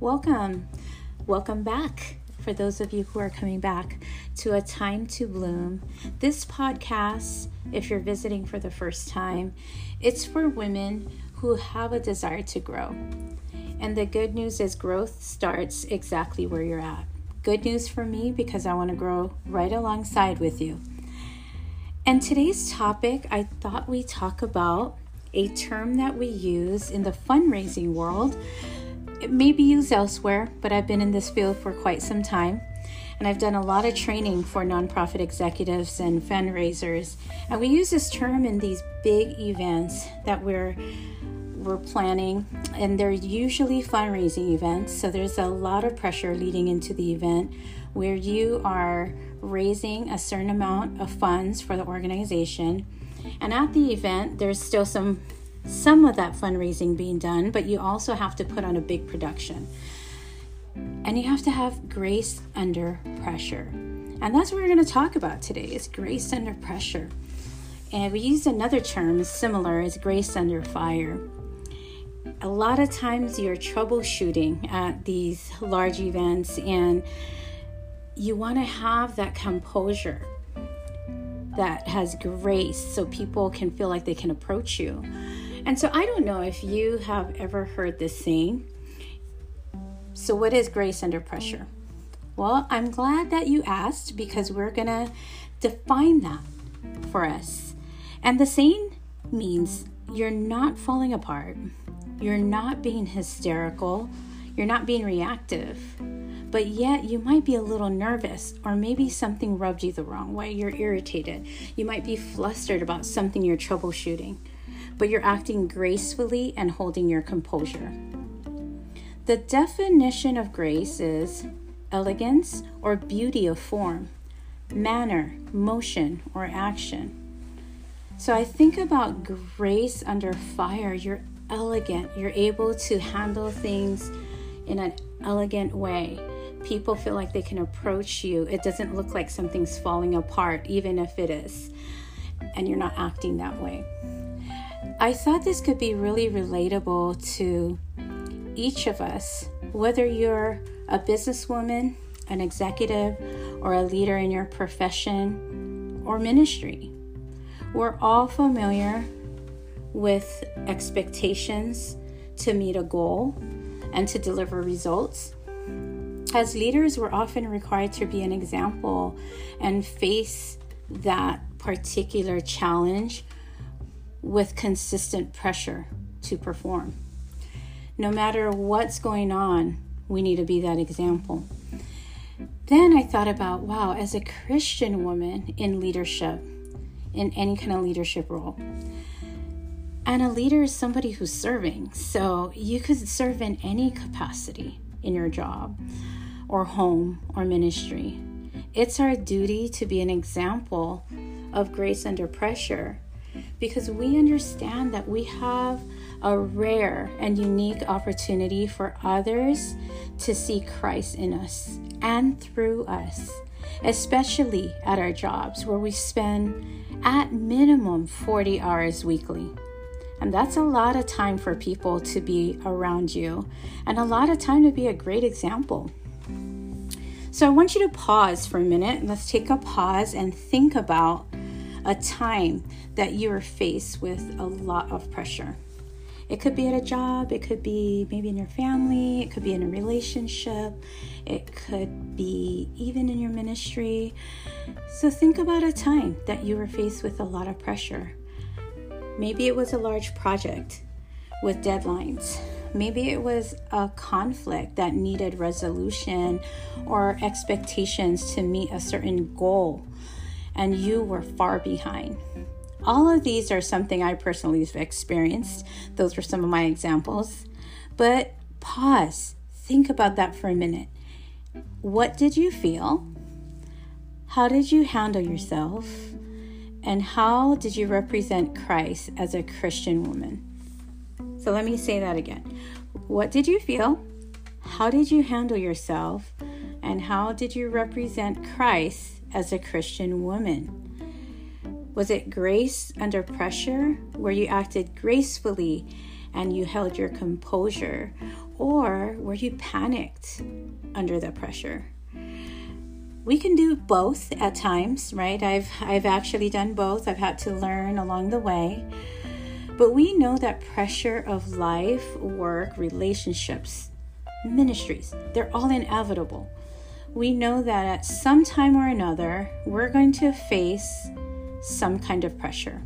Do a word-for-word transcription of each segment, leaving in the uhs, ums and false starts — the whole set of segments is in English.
welcome. Welcome back, for those of you who are coming back, to A Time to Bloom. This podcast, if you're visiting for the first time, it's for women who have a desire to grow. And the good news is growth starts exactly where you're at. Good news for me, because I want to grow right alongside with you. And today's topic, I thought we'd talk about a term that we use in the fundraising world. It may be used elsewhere, but I've been in this field for quite some time, and I've done a lot of training for nonprofit executives and fundraisers. And we use this term in these big events that we're we're planning, and they're usually fundraising events. So there's a lot of pressure leading into the event where you are raising a certain amount of funds for the organization. And at the event, there's still some some of that fundraising being done, but you also have to put on a big production. And you have to have grace under pressure. And that's what we're going to talk about today, is grace under pressure. And we use another term similar, is grace under fire. A lot of times you're troubleshooting at these large events, and you want to have that composure that has grace so people can feel like they can approach you. And so I don't know if you have ever heard this saying. So what is grace under pressure? Well, I'm glad that you asked, because we're going to define that for us. And the saying means you're not falling apart. You're not being hysterical. You're not being reactive. But yet you might be a little nervous, or maybe something rubbed you the wrong way. You're irritated. You might be flustered about something you're troubleshooting, but you're acting gracefully and holding your composure. The definition of grace is elegance or beauty of form, manner, motion, or action. So I think about grace under fire. You're elegant. You're able to handle things in an elegant way. People feel like they can approach you. It doesn't look like something's falling apart, even if it is, and you're not acting that way. I thought this could be really relatable to each of us, whether you're a businesswoman, an executive, or a leader in your profession or ministry. We're all familiar with expectations to meet a goal and to deliver results. As leaders, we're often required to be an example and face that particular challenge with consistent pressure to perform. No matter what's going on, we need to be that example. Then I thought about, wow, as a Christian woman in leadership, in any kind of leadership role, and a leader is somebody who's serving. So you could serve in any capacity, in your job or home or ministry. It's our duty to be an example of grace under pressure, because we understand that we have a rare and unique opportunity for others to see Christ in us and through us, especially at our jobs, where we spend at minimum forty hours weekly. And that's a lot of time for people to be around you, and a lot of time to be a great example. So I want you to pause for a minute. Let's take a pause and think about a time that you were faced with a lot of pressure. It could be at a job. It could be maybe in your family. It could be in a relationship. It could be even in your ministry. So think about a time that you were faced with a lot of pressure. Maybe it was a large project with deadlines. Maybe it was a conflict that needed resolution, or expectations to meet a certain goal, and you were far behind. All of these are something I personally have experienced. Those were some of my examples. But pause. Think about that for a minute. What did you feel? How did you handle yourself? And how did you represent Christ as a Christian woman? So let me say that again. What did you feel? How did you handle yourself? And how did you represent Christ as a Christian woman? Was it grace under pressure, where you acted gracefully and you held your composure? or were you panicked under the pressure? We can do both at times, right? I've I've actually done both. I've had to learn along the way. But we know that pressure of life, work, relationships, ministries, they're all inevitable. We know that at some time or another, we're going to face some kind of pressure.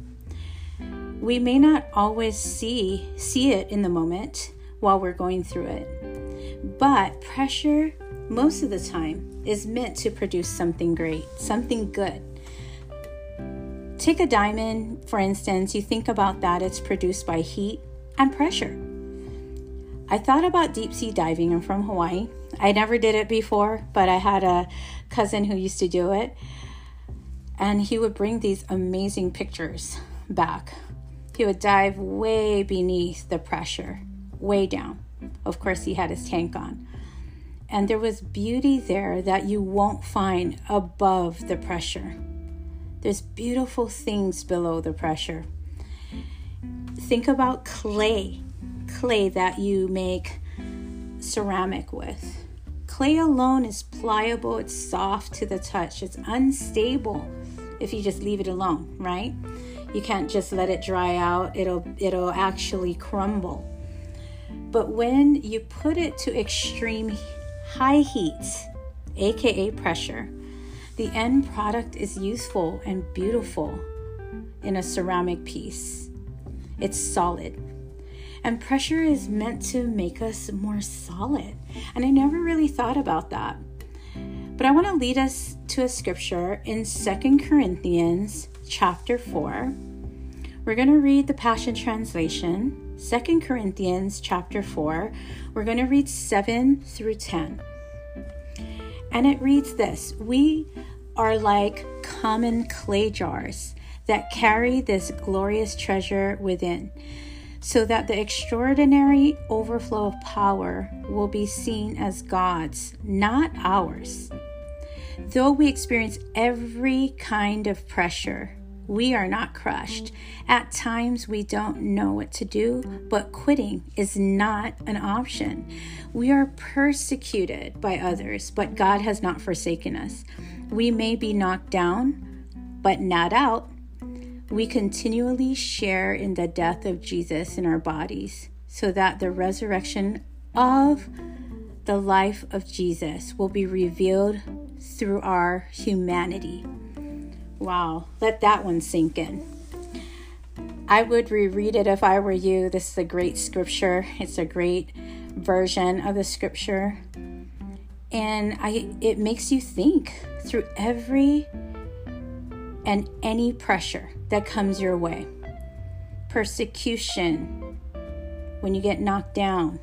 We may not always see see it in the moment while we're going through it, but pressure most of the time is meant to produce something great, something good. Take a diamond, for instance. You think about that. It's produced by heat and pressure. I thought about deep sea diving. I'm from Hawaii. I never did it before, but I had a cousin who used to do it, and he would bring these amazing pictures back. He would dive way beneath the pressure, way down. Of course, he had his tank on. And there was beauty there that you won't find above the pressure. There's beautiful things below the pressure. Think about clay, clay that you make ceramic with. Clay alone is pliable, it's soft to the touch, it's unstable if you just leave it alone, right? You can't just let it dry out, it'll it'll actually crumble. But when you put it to extreme high heat, aka pressure, the end product is useful and beautiful in a ceramic piece. It's solid. And pressure is meant to make us more solid. And I never really thought about that. But I want to lead us to a scripture in Second Corinthians chapter four. We're going to read the Passion Translation, Second Corinthians chapter four. We're going to read seven through ten. And it reads this: we are like common clay jars that carry this glorious treasure within, so that the extraordinary overflow of power will be seen as God's, not ours. Though we experience every kind of pressure, we are not crushed. At times we don't know what to do, but quitting is not an option. We are persecuted by others, but God has not forsaken us. We may be knocked down, but not out. We continually share in the death of Jesus in our bodies, so that the resurrection of the life of Jesus will be revealed through our humanity. Wow, let that one sink in. I would reread it if I were you. This is a great scripture. It's a great version of the scripture. And I it makes you think through every and any pressure that comes your way. Persecution, when you get knocked down,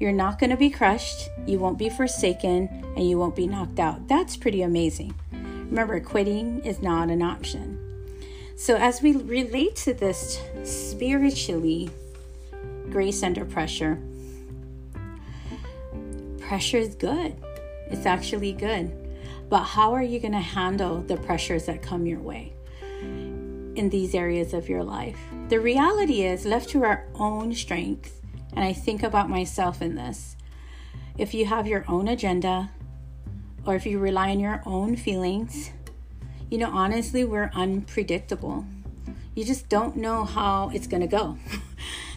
you're not going to be crushed, you won't be forsaken, and you won't be knocked out. That's pretty amazing. Remember, quitting is not an option. So as we relate to this spiritually, grace under pressure, pressure is good. It's actually good. But how are you going to handle the pressures that come your way in these areas of your life? The reality is, left to our own strength, and I think about myself in this, if you have your own agenda, or if you rely on your own feelings, you know, honestly, we're unpredictable. You just don't know how it's going to go.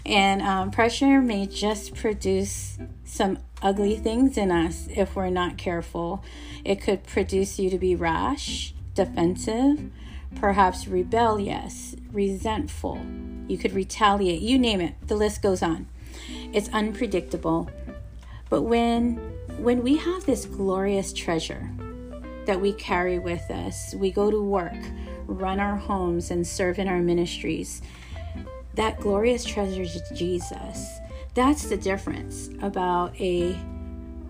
And um, pressure may just produce some ugly things in us if we're not careful. It could produce you to be rash, defensive, perhaps rebellious, resentful. You could retaliate. You name it. The list goes on. It's unpredictable. But when when we have this glorious treasure that we carry with us, we go to work, run our homes, and serve in our ministries. That glorious treasure is Jesus. That's the difference about a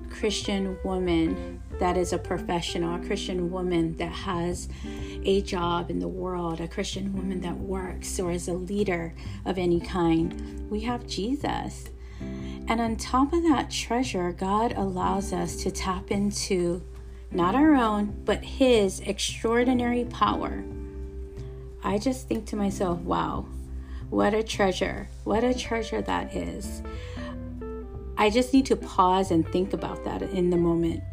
Christian woman that is a professional, a Christian woman that has a job in the world, a Christian woman that works or is a leader of any kind. We have Jesus. And on top of that treasure, God allows us to tap into not our own, but His extraordinary power. I just think to myself, wow. What a treasure. What a treasure that is. I just need to pause and think about that in the moment.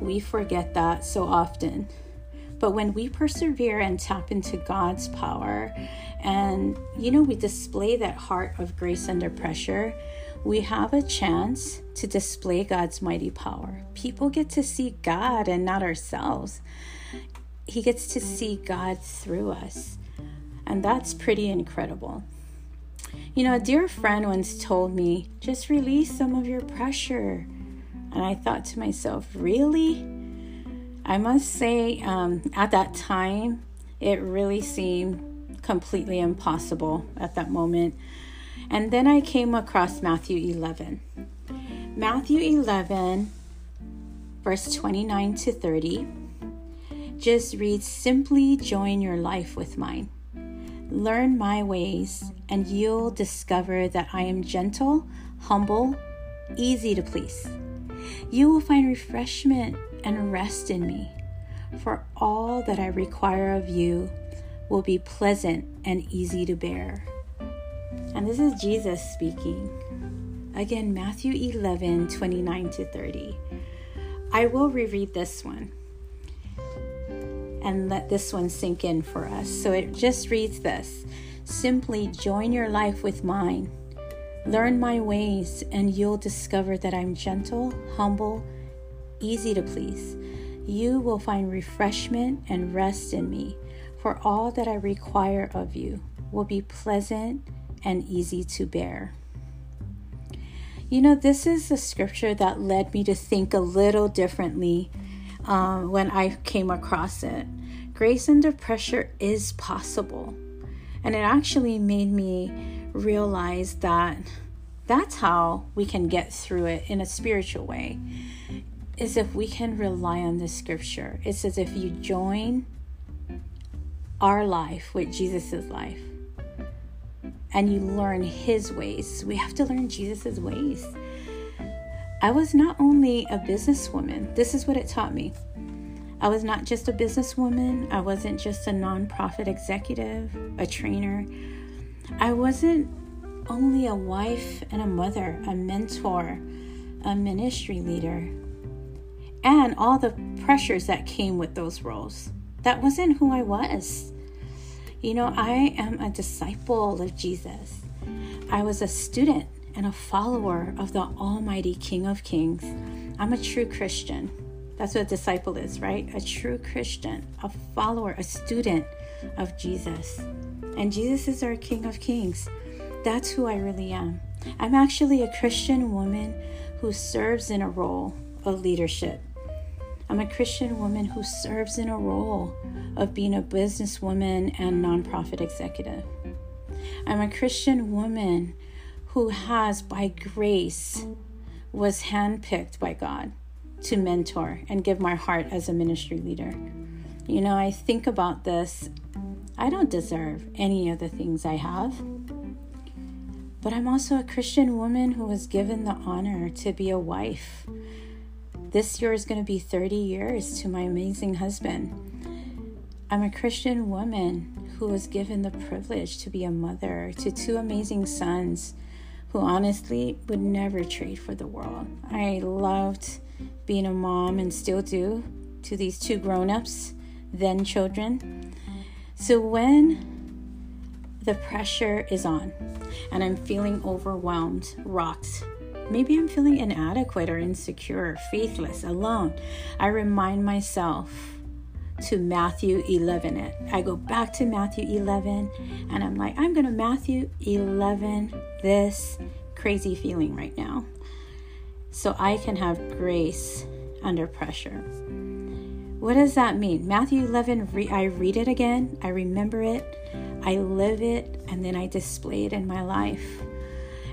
We forget that so often. But when we persevere and tap into God's power and, you know, we display that heart of grace under pressure, we have a chance to display God's mighty power. People get to see God and not ourselves. He gets to see God through us. And that's pretty incredible. You know, a dear friend once told me, just release some of your pressure. And I thought to myself, really? I must say, um, at that time, it really seemed completely impossible at that moment. And then I came across Matthew eleven. Matthew eleven, verse twenty-nine to thirty, just reads, simply join your life with mine. Learn my ways, and you'll discover that I am gentle, humble, easy to please. You will find refreshment and rest in me, for all that I require of you will be pleasant and easy to bear. And this is Jesus speaking. Again, Matthew eleven, twenty-nine to thirty. I will reread this one and let this one sink in for us. So it just reads this. Simply join your life with mine. Learn my ways, and you'll discover that I'm gentle, humble, easy to please. You will find refreshment and rest in me, for all that I require of you will be pleasant and easy to bear. You know, this is a scripture that led me to think a little differently uh, when I came across it. Grace under pressure is possible. And it actually made me realize that that's how we can get through it in a spiritual way, is if we can rely on the scripture. It says if you join our life with Jesus's life, and you learn his ways. We have to learn Jesus's ways. I was not only a businesswoman. This is what it taught me. I was not just a businesswoman. I wasn't just a nonprofit executive, a trainer. I wasn't only a wife and a mother, a mentor, a ministry leader, and all the pressures that came with those roles. That wasn't who I was. You know, I am a disciple of Jesus. I was a student and a follower of the Almighty King of Kings. I'm a true Christian. That's what a disciple is, right? A true Christian, a follower, a student of Jesus. And Jesus is our King of Kings. That's who I really am. I'm actually a Christian woman who serves in a role of leadership. I'm a Christian woman who serves in a role of being a businesswoman and nonprofit executive. I'm a Christian woman who has, by grace, was handpicked by God to mentor and give my heart as a ministry leader. You know, I think about this. I don't deserve any of the things I have. But I'm also a Christian woman who was given the honor to be a wife. This year is going to be thirty years to my amazing husband. I'm a Christian woman who was given the privilege to be a mother to two amazing sons who honestly would never trade for the world. I loved being a mom and still do to these two grown-ups, then children. So when the pressure is on and I'm feeling overwhelmed, rocked, maybe I'm feeling inadequate or insecure, faithless, alone, I remind myself to Matthew eleven it. I go back to Matthew eleven and I'm like, I'm going to Matthew eleven this crazy feeling right now. So I can have grace under pressure. What does that mean? Matthew eleven, re- I read it again. I remember it. I live it. And then I display it in my life.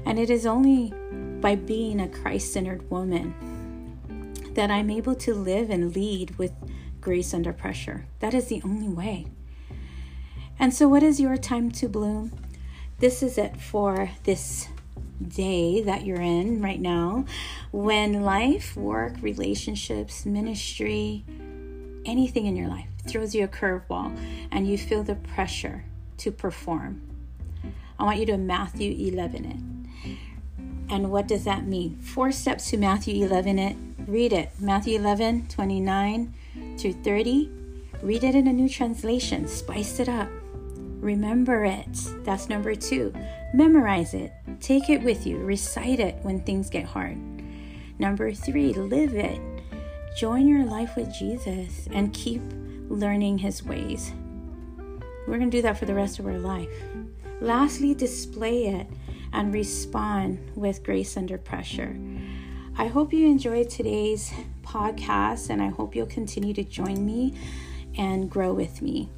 And it is only by being a Christ-centered woman that I'm able to live and lead with grace under pressure. That is the only way. And so what is your time to bloom? This is it for this day that you're in right now. When life, work, relationships, ministry, anything in your life throws you a curveball and you feel the pressure to perform, I want you to Matthew eleven it. And what does that mean? Four steps to Matthew eleven. It. Read it. Matthew eleven, twenty-nine through thirty. Read it in a new translation. Spice it up. Remember it. That's number two. Memorize it. Take it with you. Recite it when things get hard. Number three, live it. Join your life with Jesus and keep learning his ways. We're going to do that for the rest of our life. Lastly, display it and respond with grace under pressure. I hope you enjoyed today's podcast, and I hope you'll continue to join me and grow with me.